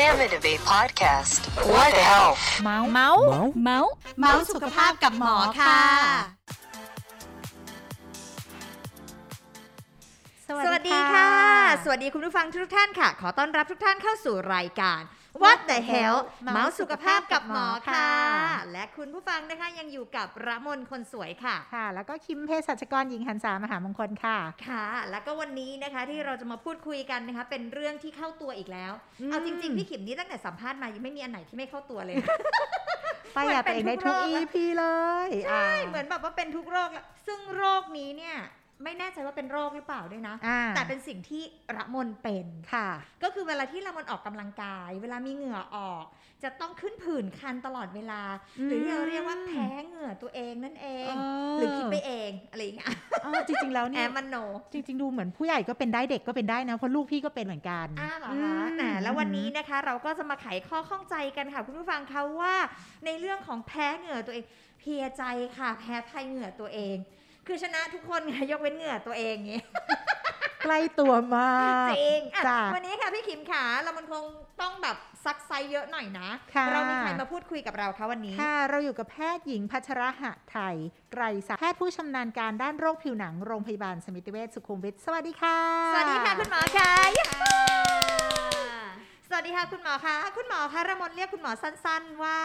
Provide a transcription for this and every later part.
Sam Innovate Podcast What the Health เมาส์สุขภาพกับหมอค่ะสวัสดีค่ะสวัสดีคุณผู้ฟังทุกท่านค่ะขอต้อนรับทุกท่านเข้าสู่รายการ What the Health เมาส์สุขภาพกับหมอค่ะและคุณผู้ฟังนะคะยังอยู่กับระมนคนสวยค่ะค่ะแล้วก็คิมเภสัชกรหญิงหันษามหามงคลค่ะค่ะแล้วก็วันนี้นะคะที่เราจะมาพูดคุยกันนะคะเป็นเรื่องที่เข้าตัวอีกแล้วเอาจริงๆพี่คิมนี่ตั้งแต่สัมภาษณ์มายังไม่มีอันไหนที่ไม่เข้าตัวเลย ไปอย่าไปในทุก EP เลยใช่เหมือนแบบว่าเป็นทุกโรคซึ่งโรคนี้เนี่ยไม่แน่ใจว่าเป็นโรคหรือเปล่าด้วยนะแต่เป็นสิ่งที่ระมนเป็นค่ะก็คือเวลาที่ระมนออกกำลังกายเวลามีเหงื่อออกจะต้องขึ้นผื่นคันตลอดเวลาหรือที่เราเรียกว่าแพ้เหงื่อตัวเองนั่นเองหรือคิดไปเองอะไรอย่างเงี้ยจริงๆแล้วเนี่ยแอบมโนจริงๆดูเหมือนผู้ใหญ่ก็เป็นได้เด็กก็เป็นได้นะเพราะลูกพี่ก็เป็นเหมือนกันเหรอคะแล้ววันนี้นะคะเราก็จะมาไขข้อข้องใจกันค่ะคุณผู้ฟังคะว่าในเรื่องของแพ้เหงื่อตัวเองเพียใจค่ะแพ้ภัยเหงื่อตัวเองคือชนะทุกคนไงยกเว้นเหงื่อตัวเองงี้ใกล้ตัวมากจริงวันนี้ค่ะพี่คิมขาเรามันคงต้องแบบซักไซเยอะหน่อยนะเรามีใครมาพูดคุยกับเราคะวันนี้ค่ะเราอยู่กับแพทย์หญิงพัชรหทัยไกรศักดิ์แพทย์ผู้ชำนาญการด้านโรคผิวหนังโรงพยาบาลสมิติเวชสุขุมวิทสวัสดีค่ะสวัสดีค่ะคุณหมอค่ะสวัสดีค่ะคุณหมอคะคุณหมอคะระมนเรียกคุณหมอสั้นๆว่า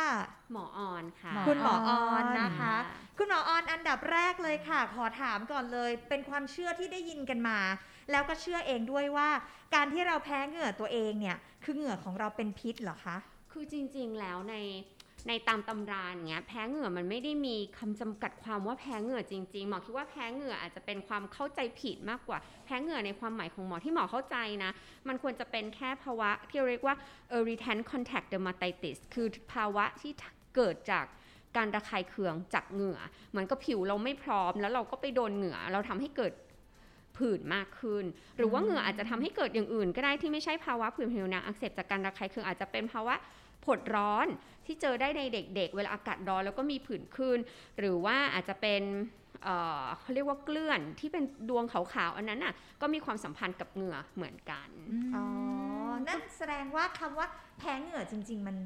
หมอออนค่ะคุณหมอออนนะคะคุณหมอออนอันดับแรกเลยค่ะขอถามก่อนเลยเป็นความเชื่อที่ได้ยินกันมาแล้วก็เชื่อเองด้วยว่าการที่เราแพ้เหงื่อตัวเองเนี่ยคือเหงื่อของเราเป็นพิษเหรอคะคือจริงๆแล้วในตามตำราเงี้ยแพ้เหงื่อมันไม่ได้มีคำจำกัดความว่าแพ้เหงื่อจริงๆหมอคิดว่าแพ้เหงื่ออาจจะเป็นความเข้าใจผิดมากกว่าแพ้เหงื่อในความหมายของหมอที่หมอเข้าใจนะมันควรจะเป็นแค่ภาวะที่เรียกว่า irritant contact dermatitis คือภาวะที่เกิดจากการระคายเคืองจากเหงื่อเหมือนกับผิวเราไม่พร้อมแล้วเราก็ไปโดนเหงื่อเราทำให้เกิดผื่นมากขึ้นหรือว่าเหงื่ออาจจะทำให้เกิดอย่างอื่นก็ได้ที่ไม่ใช่ภาวะผื่นผิวหนังอักเสบจากการระคายเคืองอาจจะเป็นภาวะผดร้อนที่เจอได้ในเด็กๆเวลาอากาศร้อนแล้วก็มีผื่นขึ้นหรือว่าอาจจะเป็นเขาเรียกว่าเกลื่อนที่เป็นดวงขาวๆอันนั้นน่ะก็มีความสัมพันธ์กับเหงื่อเหมือนกันอ๋อนั่นแสดงว่าคำว่าแพ้เหงื่อจริงๆมัน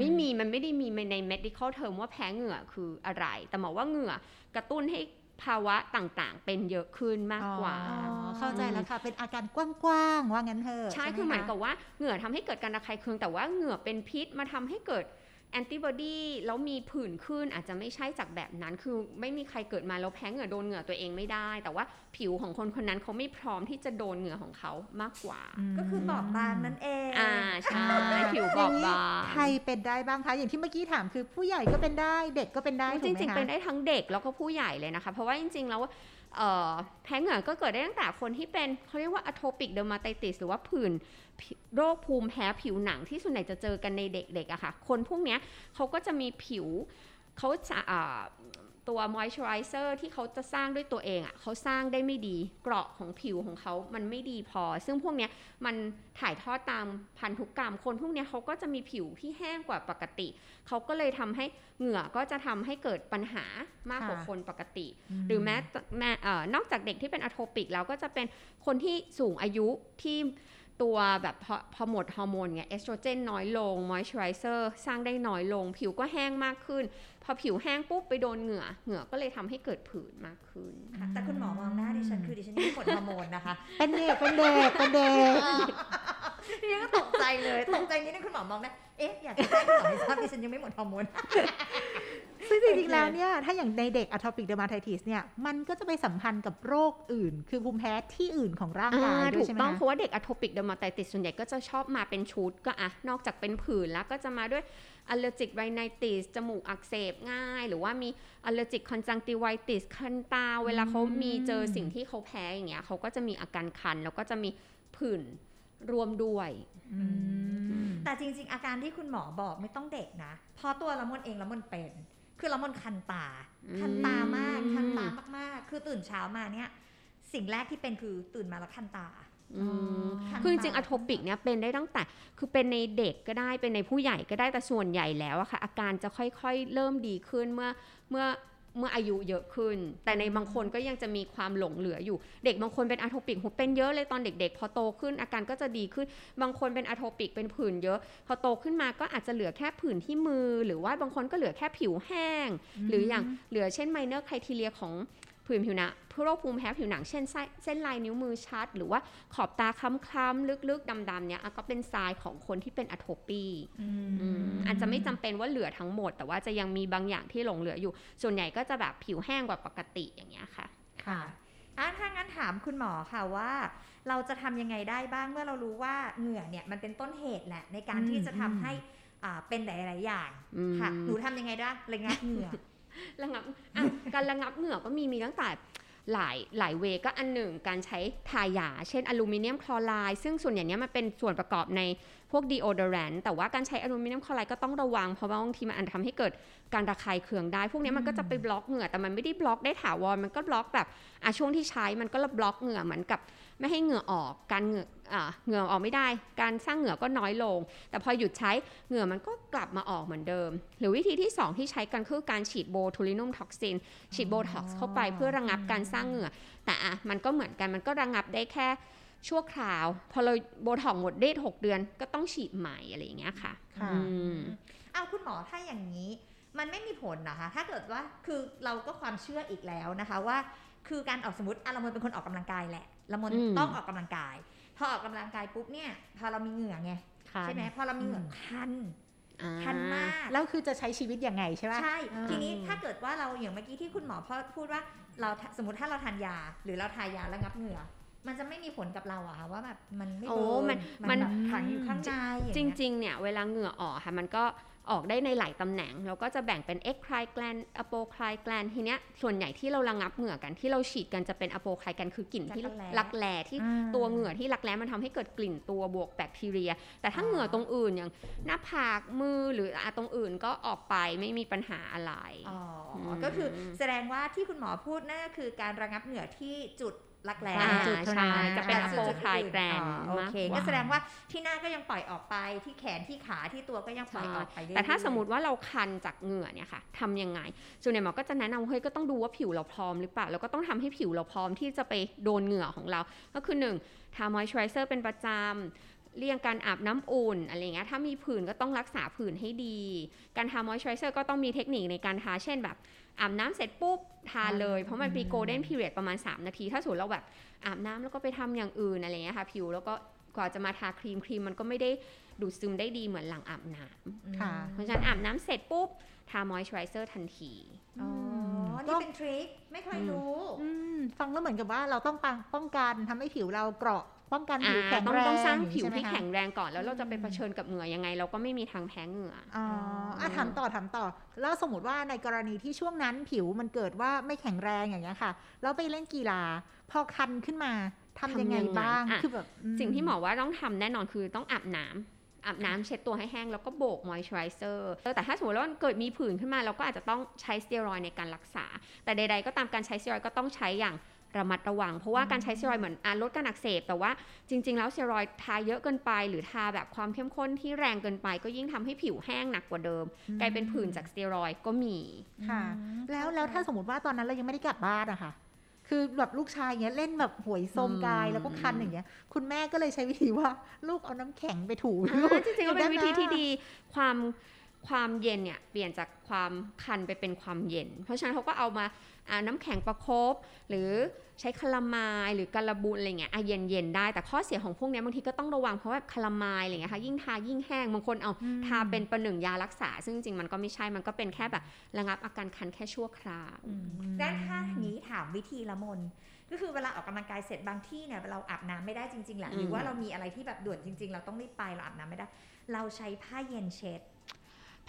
ไม่มีมันไม่ได้มีใน medical term ว่าแพ้เหงื่อคืออะไรแต่หมายว่าเหงื่อกระตุ้นให้ภาวะต่างๆเป็นเยอะขึ้นมากกว่าเข้าใจแล้วค่ะเป็นอาการกว้างๆว่างั้นเถอะใช่คือหมายกับว่าเหงื่อทำให้เกิดการระคายเคืองแต่ว่าเหงื่อเป็นพิษมาทำให้เกิดแอนติบอดีแล้วมีผื่นขึ้นอาจจะไม่ใช่จากแบบนั้นคือไม่มีใครเกิดมาแล้วแพ้เหงื่อโดนเหงื่อตัวเองไม่ได้แต่ว่าผิวของคนคนนั้นเขาไม่พร้อมที่จะโดนเหงื่อของเขามากกว่าก็คือบอบบางนั่นเองใช่ผิวบอบบางใครเป็นได้บ้างคะอย่างที่เมื่อกี้ถามคือผู้ใหญ่ก็เป็นได้เด็กก็เป็นได้จริงๆเป็นได้ทั้งเด็กแล้วก็ผู้ใหญ่เลยนะคะเพราะว่าจริงๆแล้วแพ้เหงื่อก็เกิดได้ตั้งแต่คนที่เป็นเขาเรียกว่า atopic dermatitis หรือว่าผื่นโรคภูมิแพ้ผิวหนังที่ส่วนใหญ่จะเจอกันในเด็กๆอะค่ะคนพวกเนี้ยเขาก็จะมีผิวเขาจะตัว moisturizer ที่เขาจะสร้างด้วยตัวเองอะเขาสร้างได้ไม่ดีเกราะของผิวของเขามันไม่ดีพอซึ่งพวกเนี้ยมันถ่ายทอดตามพันธุกรรมคนพวกเนี้ยเขาก็จะมีผิวที่แห้งกว่าปกติเขาก็เลยทำให้เหงื่อก็จะทำให้เกิดปัญหามากกว่าคนปกติหรือแม้นอกจากเด็กที่เป็นอโทปิกแล้วก็จะเป็นคนที่สูงอายุที่ตัวแบบพอหมดฮอร์โมนไงเอสโตรเจนน้อยลงมอยเจอไรเซอร์สร้างได้น้อยลงผิวก็แห้งมากขึ้นพอผิวแห้งปุ๊บไปโดนเหงื่อก็เลยทำให้เกิดผื่นมากขึ้นค่ะแต่คุณหมอมองหน้าดิฉันคือดิฉันไม่หมดฮอร์โมนนะคะเป็นเด็กดิฉันก็ตกใจนิดนึงคุณหมอมองนะเอ๊ะอยากจะแจ้งคุณหมอให้ทราบดิฉันยังไม่หมดฮอร์โมนซึ่งจริงๆแล้วเนี่ยถ้าอย่างในเด็ก atopic dermatitis เนี่ยมันก็จะไปสัมพันธ์กับโรคอื่นคือภูมิแพ้ที่อื่นของร่างกายด้วยใช่ไหมถูกต้องเพราะว่าเด็ก atopic dermatitis ส่วนใหญ่ก็จะชอบมาเป็นชุดก็อ่ะนอกจากเป็นผื่นแล้วก็จะมาด้วย allergic rhinitis จมูกอักเสบง่ายหรือว่ามี allergic conjunctivitis คันตาเวลาเขามีเจอสิ่งที่เขาแพ้อย่างเงี้ยเขาก็จะมีอาการคันแล้วก็จะมีผื่นรวมด้วยแต่จริงๆอาการที่คุณหมอบอกไม่ต้องเด็กนะพอตัวละมนเองละมนเป็นคือละมนคันตามากคือตื่นเช้ามาเนี่ยสิ่งแรกที่เป็นคือตื่นมาแล้วคันตาคือจริงๆอโทปิกเนี่ยเป็นได้ตั้งแต่คือเป็นในเด็กก็ได้เป็นในผู้ใหญ่ก็ได้แต่ส่วนใหญ่แล้วอะค่ะอาการจะค่อยๆเริ่มดีขึ้นเมื่อ เมื่ออายุเยอะขึ้นแต่ในบางคนก็ยังจะมีความหลงเหลืออยู่เด็กบางคนเป็นอะโทปิกหูเป็นเยอะเลยตอนเด็กๆพอโตขึ้นอาการก็จะดีขึ้นบางคนเป็นอะโทปิกเป็นผื่นเยอะพอโตขึ้นมาก็อาจจะเหลือแค่ผื่นที่มือหรือว่าบางคนก็เหลือแค่ผิวแห้งหรืออย่างเหลือเช่น minor criteria ของผื่นผิวหนังโรคภูมิแพ้ผิวหนังเช่นเส้นลายนิ้วมือชัดหรือว่าขอบตาคล้ำๆลึกๆดำๆเนี่ยก็เป็นทรายของคนที่เป็นอะโทปีอาจจะไม่จำเป็นว่าเหลือทั้งหมดแต่ว่าจะยังมีบางอย่างที่หลงเหลืออยู่ส่วนใหญ่ก็จะแบบผิวแห้งกว่าปกติอย่างเงี้ยค่ะค่ะถ้างั้นถามคุณหมอค่ะว่าเราจะทำยังไงได้บ้างเมื่อเรารู้ว่าเหงื่อเนี่ยมันเป็นต้นเหตุแหละในการที่จะทำให้เป็นหลายๆอย่างค่ะหนูทำยังไงได้ระงับเหงื่อระงับการระงับเหงื่อก็มีตั้งแต่หลายเวก็อันหนึ่งการใช้ทายาเช่นอลูมิเนียมคลอไรด์ซึ่งส่วนใหญ่เนี้ยมันเป็นส่วนประกอบในพวกดีโอโดแรนต์แต่ว่าการใช้อลูมิเนียมคลอไรด์ก็ต้องระวังเพราะบางทีมันอาจทำให้เกิดการระคายเคืองได้พวกนี้มันก็จะไปบล็อกเหงื่อแต่มันไม่ได้บล็อกได้ถาวรมันก็บล็อกแบบช่วงที่ใช้มันก็บล็อกเหงื่อเหมือนกับไม่ให้เหงื่อออกการเหงื่อออกไม่ได้การสร้างเหงื่อก็น้อยลงแต่พอหยุดใช้เหงื่อมันก็กลับมาออกเหมือนเดิมหรือวิธีที่2ที่ใช้กันคือการฉีดโบทูลินัมท็อกซินฉีดโบท็อกซ์เข้าไปเพื่อระงับการสร้างเหงื่อแต่มันก็เหมือนกันมันก็ระงับได้แค่ชั่วคราวพอเราโบท็อกหมดได้6เดือนก็ต้องฉีดใหม่อะไรอย่างเงี้ยค่ะค่ะอ้าวคุณหมอถ้าอย่างนี้มันไม่มีผลนะคะถ้าเกิดว่าคือเราก็ความเชื่ออีกแล้วนะคะว่าคือการออกสมมติละมนเป็นคนออกกำลังกายแหละละมนต้องออกกำลังกายพอออกกำลังกายปุ๊บเนี่ยพอเรามีเหงื่อไงใช่ไหมพอเรามีเหงื่อคันมากแล้วคือจะใช้ชีวิตยังไงใช่ไหมใช่ทีนี้ถ้าเกิดว่าเราอย่างเมื่อกี้ที่คุณหมอพูดว่าเราสมมติถ้าเราทานยาหรือเราทายาระงับเหงื่อมันจะไม่มีผลกับเราอะค่ะว่าแบบมันไม่โดนมันแบบขังอยู่ข้างในจริงๆเนี่ยเวลาเหงื่อออกค่ะมันก็ออกได้ในหลายตำแหน่งเราก็จะแบ่งเป็น eccrine gland apocrine gland ทีเนี้ยส่วนใหญ่ที่เราระงับเหงื่อกันที่เราฉีดกันจะเป็น apocrine gland คือกลิ่นที่รักแร้ที่ตัวเหงื่อที่รักแร้มันทำให้เกิดกลิ่นตัวบวกแบคทีเรียแต่ถ้าเหงื่อตรงอื่นอย่างหน้าผากมือหรือตรงอื่นก็ออกไปไม่มีปัญหาอะไรอ๋อก็คือแสดงว่าที่คุณหมอพูดนั่นก็คือการระงับเหงื่อที่จุดรักแร้จุดใช่จะเป็นอะโปไคลแกรนโอเคก็แสดงว่าที่หน้าก็ยังปล่อยออกไปที่แขนที่ขาที่ตัวก็ยังปล่อยออกไปแต่ถ้าสมมติว่าเราคันจากเหงื่อเนี่ยค่ะทำยังไงส่วนใหญ่หมอก็จะแนะนำเฮ้ยก็ต้องดูว่าผิวเราพร้อมหรือเปล่าแล้วก็ต้องทำให้ผิวเราพร้อมที่จะไปโดนเหงื่อของเราก็คือ1ทามอยส์เจอไรเซอร์เป็นประจำเลี่ยงการอาบน้ำอุ่นอะไรเงี้ยถ้ามีผื่นก็ต้องรักษาผื่นให้ดีการทามอยส์เจอไรเซอร์ก็ต้องมีเทคนิคในการทาเช่นแบบอาบน้ำเสร็จปุ๊บทาเลยเพราะมันมีโกลเด้นพีเรียดประมาณ3นาทีถ้าสมมติเราแบบอาบน้ำแล้วก็ไปทำอย่างอื่นอะไรเงี้ยค่ะผิวแล้วก็กว่าจะมาทาครีมมันก็ไม่ได้ดูดซึมได้ดีเหมือนหลังอาบน้ำเพราะฉะนั้นอาบน้ำเสร็จปุ๊บทามอยส์เจอไรเซอร์ทันทีอ๋อนี่เป็นทริคไม่ค่อยรู้ฟังแล้วเหมือนกับว่าเราต้องป้องกันทำให้ผิวเราเกราะป้องกันผิวแข็งแรงต้องสร้างผิวที่แข็งแรงก่อนแล้วเราจะไปเผชิญกับเหงื่อยังไงเราก็ไม่มีทางแพ้เหงื่ออ๋อถามต่อแล้วสมมติว่าในกรณีที่ช่วงนั้นผิวมันเกิดว่าไม่แข็งแรงอย่างเงี้ยค่ะแล้วไปเล่นกีฬาพอคันขึ้นมาทำยังไงบ้างคือแบบสิ่งที่หมอว่าต้องทำแน่นอนคือต้องอาบน้ำเช็ดตัวให้แห้งแล้วก็โบกมอยส์เจอไรเซอร์แต่ถ้าสมมติว่าเกิดมีผื่นขึ้นมาเราก็อาจจะต้องใช้สเตียรอยด์ในการรักษาแต่ใดๆก็ตามการใช้สเตียรอยด์ก็ต้องใช้อย่างระมัดระวังเพราะว่าการใช้สเตียรอยด์เหมือนลดการอักเสบแต่ว่าจริงๆแล้วสเตียรอยด์ทาเยอะเกินไปหรือทาแบบความเข้มข้นที่แรงเกินไปก็ยิ่งทำให้ผิวแห้งหนักกว่าเดิมกลายเป็นผื่นจากสเตียรอยด์ก็มีค่ะแล้วถ้าสมมติว่าตอนนั้นเรายังไม่ได้กลับบ้านอะค่ะคือแบบลูกชายเงี้ยเล่นแบบหวยสมกายแล้วก็คันอย่างเงี้ยคุณแม่ก็เลยใช้วิธีว่าลูกเอาน้ำแข็งไปถูลูกจริงๆก็เป็นวิธีที่ดีความเย็นเนี่ยเปลี่ยนจากความคันไปเป็นความเย็นเพราะฉะนั้นเขาก็เอามาน้ำแข็งประคบหรือใช้คาลามายหรือการบูนอะไรเงี้ยเย็นได้แต่ข้อเสียของพวกนี้บางทีก็ต้องระวังเพราะว่าคาลามายอะไรเงี้ยค่ะยิ่งทายิ่งแห้งบางคนเอาทาเป็นประหนึ่งยารักษาซึ่งจริงมันก็ไม่ใช่มันก็เป็นแค่แบบระงับอาการคันแค่ชั่วคราวด้านข้างนี้ถามวิธีละมนก็คือเวลาออกกำลังกายเสร็จบางที่เนี่ยเราอาบน้ำไม่ได้จริงๆแหละหรือว่าเรามีอะไรที่แบบด่วนจริงๆเราต้องรีบไปเราอาบน้ำไม่ได้เราใช้ผ้าเย็นเช็ด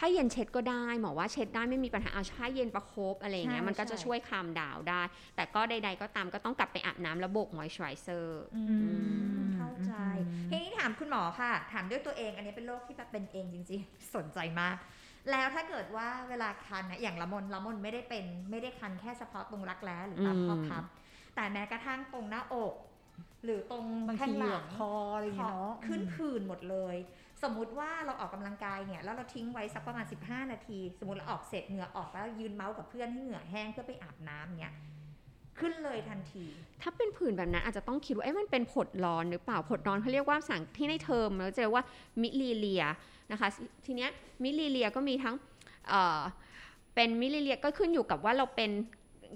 ผ้าเย็นเช็ดก็ได้หมอว่าเช็ดได้ไม่มีปัญหาเอาผ้าเย็นประคบอะไรอย่างเงี้ยมันก็จะช่วยคลามดาวได้แต่ก็ใดๆก็ตามก็ต้องกลับไปอาบน้ำแล้วโบกมอยส์เจอไรเซอร์เข้าใจทีนี้ถามคุณหมอค่ะถามด้วยตัวเองอันนี้เป็นโรคที่แบบเป็นเองจริงๆสนใจมากแล้วถ้าเกิดว่าเวลาคันนะอย่างละมนไม่ได้คันแค่เฉพาะตรงรักแร้หรือตามข้อพับแต่แม้กระทั่งตรงหน้าอกหรือตรงข้างหลังคออะไรอย่างเงี้ยขึ้นผื่นหมดเลย สมมุติว่าเราออกกำลังกายเนี่ยแล้วเราทิ้งไว้สักประมาณ15นาทีสมมุติเราออกเสร็จเหงื่อออกแล้วยืนเมาส์กับเพื่อนให้เหงื่อแห้งเพื่อไปอาบน้ำเนี่ยขึ้นเลยทันทีถ้าเป็นผื่นแบบนั้นอาจจะต้องคิดว่ามันเป็นผดร้อนหรือเปล่าผดร้อนเขาเรียกว่าภาษาที่ในเทอมเราจะเรียกว่ามิลีเลียนะคะทีเนี้ยมิลีเลียก็มีทั้งเป็นมิลีเลียก็ขึ้นอยู่กับว่าเราเป็น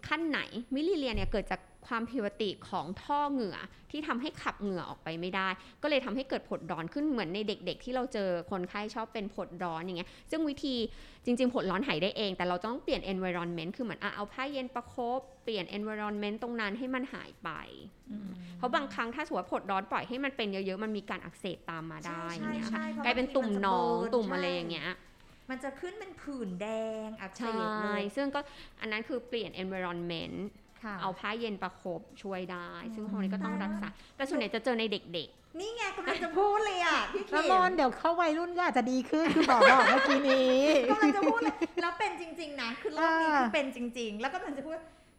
ขั้นไหนมิลีเลียเนี่ยเกิดจากความผิวติของท่อเหงื่อที่ทำให้ขับเหงื่อออกไปไม่ได้ก็เลยทำให้เกิดผดร้อนขึ้นเหมือนในเด็กๆที่เราเจอคนไข้ชอบเป็นผดร้อนอย่างเงี้ยซึ่งวิธีจริงๆผดร้อนหายได้เองแต่เราต้องเปลี่ยน environment คือเหมือนเอาผ้าเย็นประคบเปลี่ยน environment ตรงนั้นให้มันหายไปเพราะบางครั้งถ้าสมมุติผดร้อนปล่อยให้มันเป็นเยอะๆมันมีการอักเสบตามมาได้อย่างเงี้ยค่ะกลายเป็นตุ่มหนองตุ่มอะไรอย่างเงี้ยมันจะขึ้นเป็นผื่นแดงอักเสบเลยซึ่งก็อันนั้นคือเปลี่ยน environmentเอาผ้าเย็นประคบช่วยได้ซึ่งพวกนี้ก็ต้องรักษาแต่ส่วนใหญ่จะเจอในเด็กๆนี่ไงกำลังจะพูดเลยอ่ะพี่คิมนอนเดี๋ยวเข้าวัยรุ่นก็อาจจะดีขึ้นคือบอกว่าเมื่อกี้นี้กำลังจะพูดเลยแล้วเป็นจริงๆนะคือโรคนี้คือเป็นจริงๆแล้วก็มันจะพูด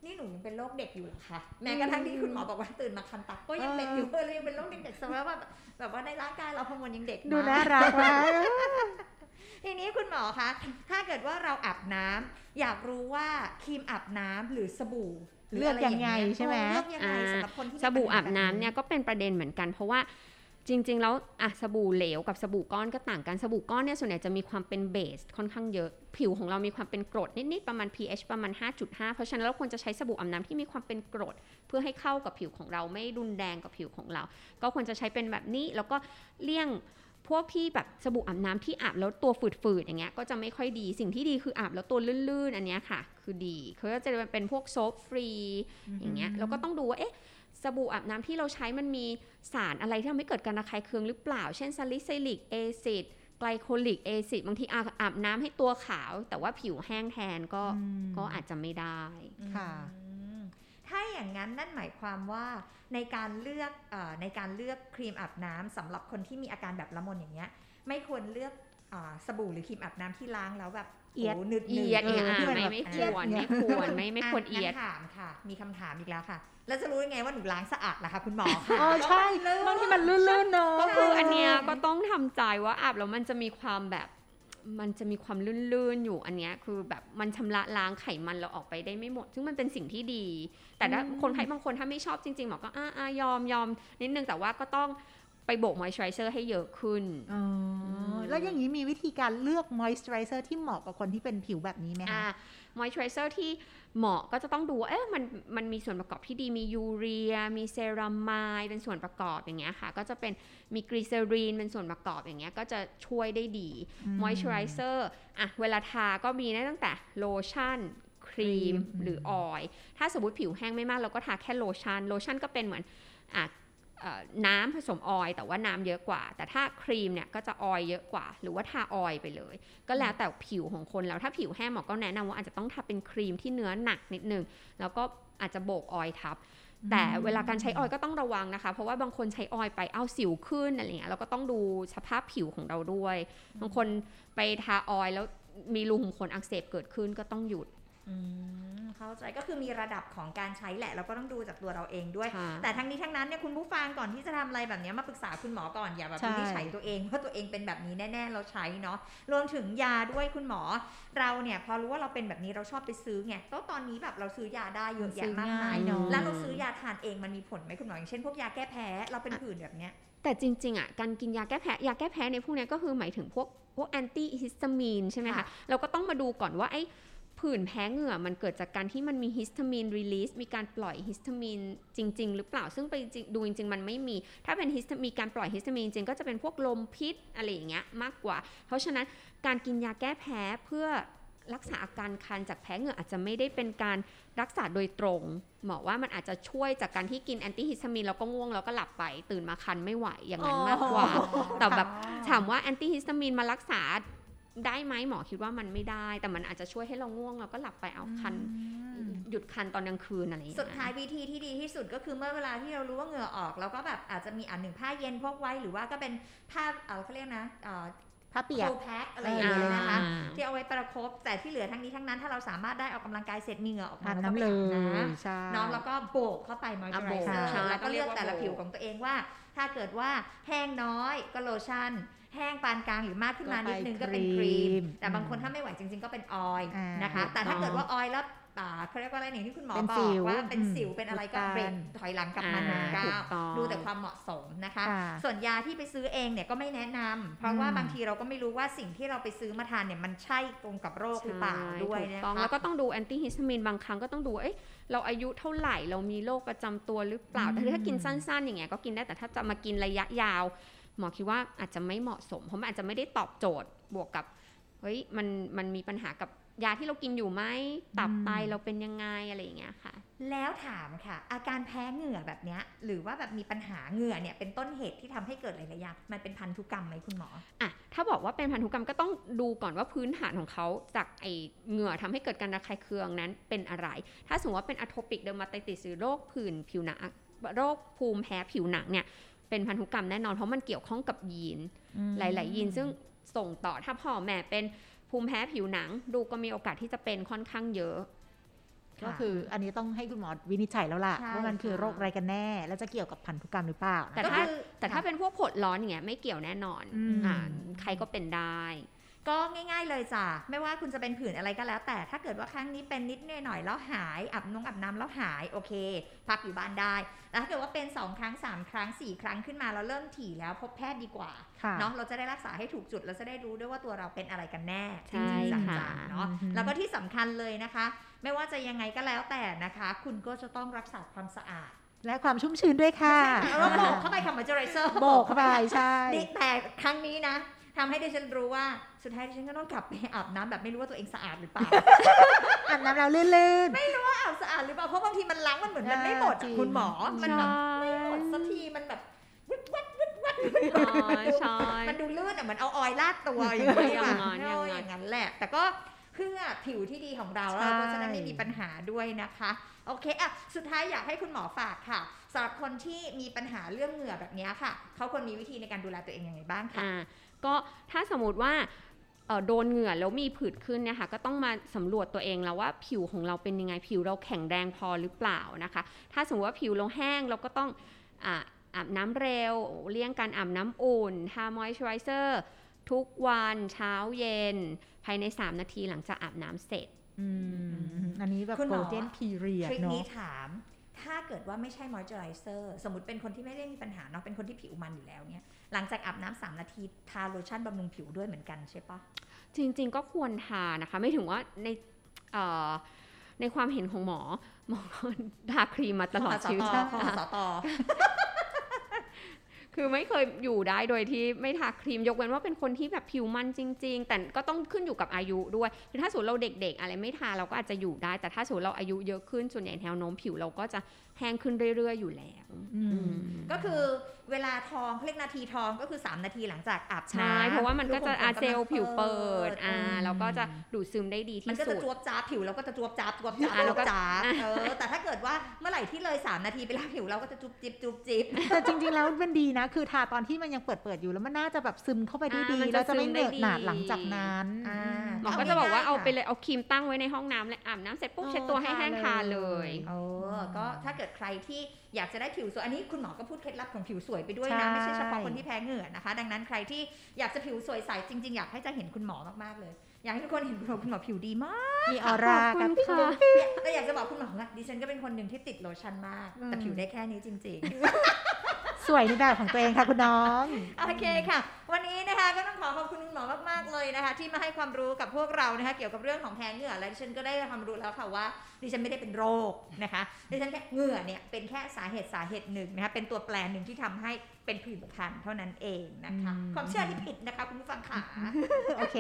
นี่หนูยังเป็นโรคเด็กอยู่เหรอคะแม้กระทั่งที่คุณหมอบอกว่าตื่นมาคันตับก็ยังเป็นอยู่เลยยังเป็นโรคเด็กๆซะแล้วแบบว่าในร่างกายเราพมวลยังเด็กดูน่ารักมากทีนี้คุณหมอคะถ้าเกิดว่าเราอาบน้ำอยากรู้ว่าครีมอาบน้ำหรือสบู่เลือกยังไงใช่ไหมสบู่อาบน้ำเนี่ยก็เป็นประเด็นเหมือนกันเพราะว่าจริงๆแล้วอะสบู่เหลวกับสบู่ก้อนก็ต่างกันสบู่ก้อนเนี่ยส่วนใหญ่จะมีความเป็นเบสค่อนข้างเยอะผิวของเรามีความเป็นกรดนิดๆประมาณ pH ประมาณ 5.5 เพราะฉะนั้นเราควรจะใช้สบู่อาบน้ำที่มีความเป็นกรดเพื่อให้เข้ากับผิวของเราไม่รุนแรงกับผิวของเราก็ควรจะใช้เป็นแบบนี้แล้วก็เลี่ยงพวกที่แบบสบู่อาบน้ำที่อาบแล้วตัวฝืดๆอย่างเงี้ยก็จะไม่ค่อยดีสิ่งที่ดีคืออาบแล้วตัวลื่นๆอันเนี้ยค่ะคือดีเขาจะเป็นพวกโซฟฟรีอย่างเงี้ยแล้วก็ต้องดูว่าเอ๊ะสบู่อาบน้ำที่เราใช้มันมีสารอะไรที่ทำให้เกิดการระคายเคืองหรือเปล่าเช่นซาลิซิลิกแอซิดไกลโคลิกแอซิดบางทีอาบน้ำให้ตัวขาวแต่ว่าผิวแห้งแทนก็อาจจะไม่ได้ค่ะถ้าอย่างนั้นนั่นหมายความว่าในการเลือกครีมอาบน้ำสำหรับคนที่มีอาการแบบละมนอย่างเงี้ยไม่ควรเลือกสบู่หรือครีมอาบน้ำที่ล้างแล้วแบบเอียดหนึบไม่ควรเอียดถามค่ะมีคำถามอีกแล้วค่ะแล้วจะรู้ยังไงว่าหนูล้างสะอาดล่ะคะคุณหมอค่ะอ๋อใช่บางทีมันลื่นๆเนอะก็คืออันเนี้ยก็ต้องทำใจว่าอาบแล้วมันจะมีความลื่นๆอยู่อันเนี้ยคือแบบมันชำระล้างไขมันเราออกไปได้ไม่หมดซึ่งมันเป็นสิ่งที่ดีแต่ถ้าคนไข้บางคนถ้าไม่ชอบจริงๆหมอก็ยอมนิดนึงแต่ว่าก็ต้องไปโบกมอยส์เจอไรเซอร์ให้เยอะขึ้นอ๋อแล้วอย่างนี้มีวิธีการเลือกมอยส์เจอไรเซอร์ที่เหมาะกับคนที่เป็นผิวแบบนี้ไหมคะมอยส์เจอไรเซอร์ที่เหมาะก็จะต้องดูเอ๊ะมันมีส่วนประกอบที่ดีมียูเรียมีเซรามายเป็นส่วนประกอบอย่างเงี้ยค่ะก็จะเป็นมีกลีเซอรีนเป็นส่วนประกอบอย่างเงี้ยก็จะช่วยได้ดีมอยส์เจอไรเซอร์อ่ะเวลาทาก็มีได้ตั้งแต่โลชั่นครีมหรือออยล์ถ้าสมมติผิวแห้งไม่มากเราก็ทาแค่โลชั่นก็เป็นเหมือนน้ำผสมออยล์แต่ว่าน้ำเยอะกว่าแต่ถ้าครีมเนี่ยก็จะออยล์เยอะกว่าหรือว่าทาออยล์ไปเลยก็แล้วแต่ผิวของคนแล้วถ้าผิวแห้งหมอก็แนะนำว่าอาจจะต้องทาเป็นครีมที่เนื้อหนักนิดนึงแล้วก็อาจจะโบกออยล์ทับแต่เวลาการใช้ออยล์ก็ต้องระวังนะคะเพราะว่าบางคนใช้ออยล์ไปเอาสิวขึ้นอะไรเงี้ยเราก็ต้องดูสภาพผิวของเราด้วยบางคนไปทาออยล์แล้วมีรูขุมขนอักเสบเกิดขึ้นก็ต้องหยุดเข้าใจก็คือมีระดับของการใช้แหละเราก็ต้องดูจากตัวเราเองด้วยแต่ทั้งนี้ทั้งนั้นเนี่ยคุณผู้ฟังก่อนที่จะทำอะไรแบบนี้มาปรึกษาคุณหมอก่อนอย่าแบบวินิจฉัยตัวเองเพราะตัวเองเป็นแบบนี้แน่ๆเราใช้เนาะรวมถึงยาด้วยคุณหมอเราเนี่ยพอรู้ว่าเราเป็นแบบนี้เราชอบไปซื้อไงก็ตอนนี้แบบเราซื้อยาได้เยอะแยะมากมายเนาะแล้วเราซื้อยาทานเองมันมีผลไหมคุณหมออย่างเช่นพวกยาแก้แพ้เราเป็นผื่นแบบเนี้ยแต่จริงๆอ่ะการกินยาแก้แพ้ในพวกนี้ก็คือหมายถึงพวกแอนตี้ฮิสตามีนใช่ไหมคะเราก็ต้องมาดูก่อนว่าไอผื่นแพ้เหงื่อมันเกิดจากการที่มันมีฮิสตามีนรีลีสมีการปล่อยฮิสตามีนจริงๆหรือเปล่าซึ่งไปดูจริงๆมันไม่มีถ้าเป็นมีการปล่อยฮิสตามีนจริงก็จะเป็นพวกลมพิษอะไรอย่างเงี้ยมากกว่าเพราะฉะนั้นการกินยาแก้แพ้เพื่อรักษาอาการคันจากแพ้เหงื่ออาจจะไม่ได้เป็นการรักษาโดยตรงหมอว่ามันอาจจะช่วยจากการที่กินแอนตี้ฮิสตามีนแล้วก็ง่วงแล้วก็หลับไปตื่นมาคันไม่ไหวอย่างนั้นมากกว่าแต่แบบถามว่าแอนตี้ฮิสตามีนมารักษาได้ไหมหมอคิดว่ามันไม่ได้แต่มันอาจจะช่วยให้เราง่วงเราก็หลับไปเอาคันหยุดคันตอนกลางคืนอะไรอย่างเงี้ยสุดท้ายวิธีที่ดีที่สุดก็คือเมื่อเวลาที่เรารู้ว่าเหงื่อออกเราก็แบบอาจจะมีหนึ่งผ้าเย็นพกไว้หรือว่าก็เป็นผ้าเขาเรียกนะผ้าเปียกโคแพ็คอะไรอย่างเงี้ยนะคะที่เอาไว้ประคบแต่ที่เหลือทั้งนี้ทั้งนั้นถ้าเราสามารถได้ออกกำลังกายเสร็จมีเหงื่อออกมาแล้วก็ไปอาบน้ำน้องแล้วก็โบกเข้าไปมอยส์เจอไรเซอร์แล้วก็เลือกแต่ละผิวของตัวเองว่า ถ้าเกิดว่าแห้งน้อยก็โลชั่นแห้งปานกลางหรือมากขึ้นมานิดนึงก็เป็นครีมแต่บางคนถ้าไม่ไหวจริงๆก็เป็นออยล์นะคะแต่ถ้าเกิดว่าออยล์แล้วเขาเรียกว่าอะไรอย่างที่คุณหมอบอกว่าเป็นสิวเป็นอะไรก็เบรกถอยหลังกลับมาก้าวดูแต่ความเหมาะสมนะคะส่วนยาที่ไปซื้อเองเนี่ยก็ไม่แนะนำเพราะว่าบางทีเราก็ไม่รู้ว่าสิ่งที่เราไปซื้อมาทานเนี่ยมันใช่ตรงกับโรคหรือเปล่าด้วยนะคะแล้วก็ต้องดูแอนตี้ฮิสตามีนบางครั้งก็ต้องดูเราอายุเท่าไหร่เรามีโรคประจำตัวหรือเปล่าถ้ากินสั้นๆอย่างเงี้ยก็กินได้แต่ถ้าจะมากินระยะยาวหมอคิดว่าอาจจะไม่เหมาะสมเพราะมันอาจจะไม่ได้ตอบโจทย์บวกกับมันมีปัญหากับยาที่เรากินอยู่ไหมตับไตเราเป็นยังไงอะไรอย่างเงี้ยค่ะแล้วถามค่ะอาการแพ้เหงื่อแบบเนี้ยหรือว่าแบบมีปัญหาเหงื่อเนี่ยเป็นต้นเหตุที่ทำให้เกิดหลายๆอย่างมันเป็นพันธุกรรมไหมคุณหมออ่ะถ้าบอกว่าเป็นพันธุกรรมก็ต้องดูก่อนว่าพื้นฐานของเขาจากไอเหงื่อทำให้เกิดการระคายเคืองนั้นเป็นอะไรถ้าสมมติว่าเป็นอะโทปิกเดอร์มาไตติสหรือโรคผื่นผิวหนังโรคภูมิแพ้ผิวหนังเนี่ยเป็นพันธุกรรมแน่นอนเพราะมันเกี่ยวข้องกับยีนหลายๆยีนซึ่งส่งต่อถ้าพ่อแม่เป็นภูมิแพ้ผิวหนังดูก็มีโอกาสที่จะเป็นค่อนข้างเยอะก็คืออันนี้ต้องให้คุณหมอวินิจฉัยแล้วล่ะว่ามันคือโรคอะไรกันแน่แล้วจะเกี่ยวกับพันธุกรรมหรือเปล่าแต่ถ้าเป็นพวกผดร้อนอย่างเงี้ยไม่เกี่ยวแน่นอนใครก็เป็นได้ก็ง่ายๆเลยจ้ะไม่ว่าคุณจะเป็นผื่นอะไรก็แล้วแต่ถ้าเกิดว่าครั้งนี้เป็นนิดหน่อยแล้วหายอาบน้ำแล้วหายโอเคพักอยู่บ้านได้แต่ถ้าเกิดว่าเป็น2ครั้ง3ครั้ง4ครั้งขึ้นมาแล้วเริ่มถี่แล้วพบแพทย์ดีกว่าเนาะเราจะได้รักษาให้ถูกจุดเราจะได้รู้ด้วยว่าตัวเราเป็นอะไรกันแน่จริงๆจังๆเนาะแล้วก็ที่สำคัญเลยนะคะไม่ว่าจะยังไงก็แล้วแต่นะคะคุณก็จะต้องรักษาความสะอาดและความชุ่มชื้นด้วยค่ะเราโบกเข้าไปค่ะมอยเจอไรเซอร์โบกเข้าไปใช่แต่ครั้งนี้นะทำให้ดิฉันรู้ว่าสุดท้ายดิฉันก็ต้องกลับไปอาบน้ำแบบไม่รู้ว่าตัวเองสะอาดหรือเปล่า อาบน้ำแล้วลื่นๆไม่รู้ว่าอาบสะอาดหรือเปล่าเพราะบางทีมันล้างมันเหมือนมันไม่หมดคุณหมอมันแบบไม่หมดสักทีมันแบบวัดวัดวัดวัดมันดูลื่นอ่ะมันเอาออยล์ลาดตัวอย่างนี้ว่ะอย่างนั้นแหละแต่ก็เพื่อผิวที่ดีของเราแล้วก็จะได้ไม่มีปัญหาด้วยนะคะโอเคอ่ะสุดท้ายอยากให้คุณหมอฝากค่ะสำหรับคนที่มีปัญหาเรื่องเหงื่อแบบนี้ค่ะเขาควรมีวิธีในการดูแลตัวเองยังไงบ้างค่ะก็ถ้าสมมติว่าโดนเหงื่อแล้วมีผื่นขึ้นนะคะก็ต้องมาสำรวจตัวเองแล้วว่าผิวของเราเป็นยังไงผิวเราแข็งแรงพอหรือเปล่านะคะถ้าสมมติว่าผิวเราแห้งเราก็ต้องอาบน้ำเร็วเลี่ยงการอาบน้ำอุ่นทามอยเจอไรเซอร์ทุกวันเช้าเย็นภายใน3นาทีหลังจากอาบน้ำเสร็จอันนี้แบบ golden period เนาะทริคนี้ถามถ้าเกิดว่าไม่ใช่มอยเจอไรเซอร์สมมุติเป็นคนที่ไม่ได้มีปัญหาเนาะเป็นคนที่ผิวมันอยู่แล้วเนี่ยหลังจากอาบน้ำ3นาทีทาโลชั่นบำรุงผิวด้วยเหมือนกันใช่ปะจริงๆก็ควรทานะคะไม่ถึงว่าในความเห็นของหมอก็ทาครีมมาตลอดชีวิตคือไม่เคยอยู่ได้โดยที่ไม่ทาครีมยกเว้นว่าเป็นคนที่แบบผิวมันจริงๆแต่ก็ต้องขึ้นอยู่กับอายุด้วยคือถ้าสมมุติเราเด็กๆอะไรไม่ทาเราก็อาจจะอยู่ได้แต่ถ้าสมมุติเราอายุเยอะขึ้นส่วนใหญ่แนวโน้มผิวเราก็จะแห้งขึ้นเรื่อยๆอยู่แล้วก็คือเวลาทองเรียกนาทีทองก็คือ3นาทีหลังจากอาบน้ำใช่เพราะว่ามันก็จะเซลล์ผิวเปิดแล้วก็จะดูดซึมได้ดีที่สุดมันก็จะจวบจ้าผิวเราก็จะจวบจ้าจวบจ้าแล้วก็จ้าแต่ถ้าเกิดว่าเมื่อไหร่ที่เลย3นาทีไปแล้วผิวเราก็จะจุบจิบจุบจิบแต่จริงๆแล้วมันดีนะคือทาตอนที่มันยังเปิดอยู่แล้วมันน่าจะแบบซึมเข้าไปได้ดีแล้วจะไม่เหนอะหนะหลังจากนั้นหมอก็จะบอกว่าเอาไปเลยเอาครีมตั้งไว้ในห้องน้ำและอาบน้ำเสร็จปุ๊บเช็ดตัวให้แห้งทาเลยก็ถ้าเกิดใครที่อยากจะได้ผิวสวยอันนี้คุณหมอก็พูดเคล็ดลับของผิวสวยไปด้วยนะไม่ใช่เฉพาะคนที่แพ้เหงื่อนะคะดังนั้นใครที่อยากจะผิวสวยใสจริงๆอยากให้จะเห็นคุณหมอมากๆเลยอยากให้ทุกคนเห็นคุณหมอผิวดีมากมีออร่ากันค่ะแต่อยากจะบอกคุณหมอว่าดิฉันก็เป็นคนนึงที่ติดโลชั่นมากแต่ผิวได้แค่นี้จริงๆสวยในแบบของตัวเองค่ะคุณน้องโอเคค่ะวันนี้นะคะก็ต้องขอขอบคุณคุณหมอมากๆเลยนะคะที่มาให้ความรู้กับพวกเรานะคะเกี่ยวกับเรื่องของแพ้เหงื่อและดิฉันก็ได้ความรู้แล้วค่ะว่าดิฉันไม่ได้เป็นโรคนะคะดิฉันแค่เหงื่อเนี่ยเป็นแค่สาเหตุหนึ่งนะคะเป็นตัวแปรหนึ่งที่ทำให้เป็นผื่นคันเท่านั้นเองนะคะความเชื่อที่ผิดนะคะคุณผู้ฟังค่ะโอเค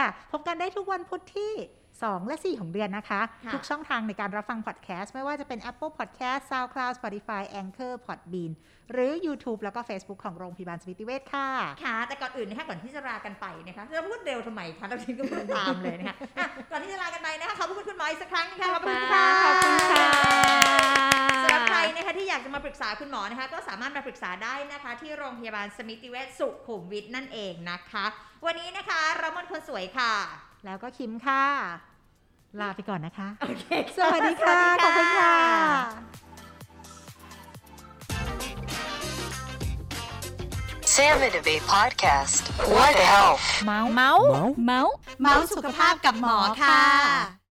ค่ะพบกันได้ทุกวันพุธที่2และ4ของเดือนนะคะทุกช่องทางในการรับฟังพอดแคสต์ไม่ว่าจะเป็น Apple Podcast SoundCloud Spotify Anchor Podbean หรือ YouTube แล้วก็ Facebook ของโรงพยาบาลสมิติเวชค่ะค่ะแต่ก่อนอื่นนะคะก่อนที่จะลากันไปนะคะจะพูดเร็วทำไมคะเราถึงก็พูดตามเลยนะคะก่อนที่จะลากันไปนะคะขอบคุณคุณหมออีกสักครั้งนะคะขอบคุณค่ะขอบคุณค่ะสำหรับใครนะคะที่อยากจะมาปรึกษาคุณหมอนะคะก็สามารถมาปรึกษาได้นะคะที่โรงพยาบาลสมิติเวชสุขุมวิทนั่นเองนะคะวันนี้นะคะเราหมดคนสวยค่ะแล้วก็คิมค่ะลาไปก่อนนะคะโอเคสวัสดีค่ะขอบคุณค่ะ Sam Innovate Podcast What the Health เมาส์สุขภาพกับหมอค่ะ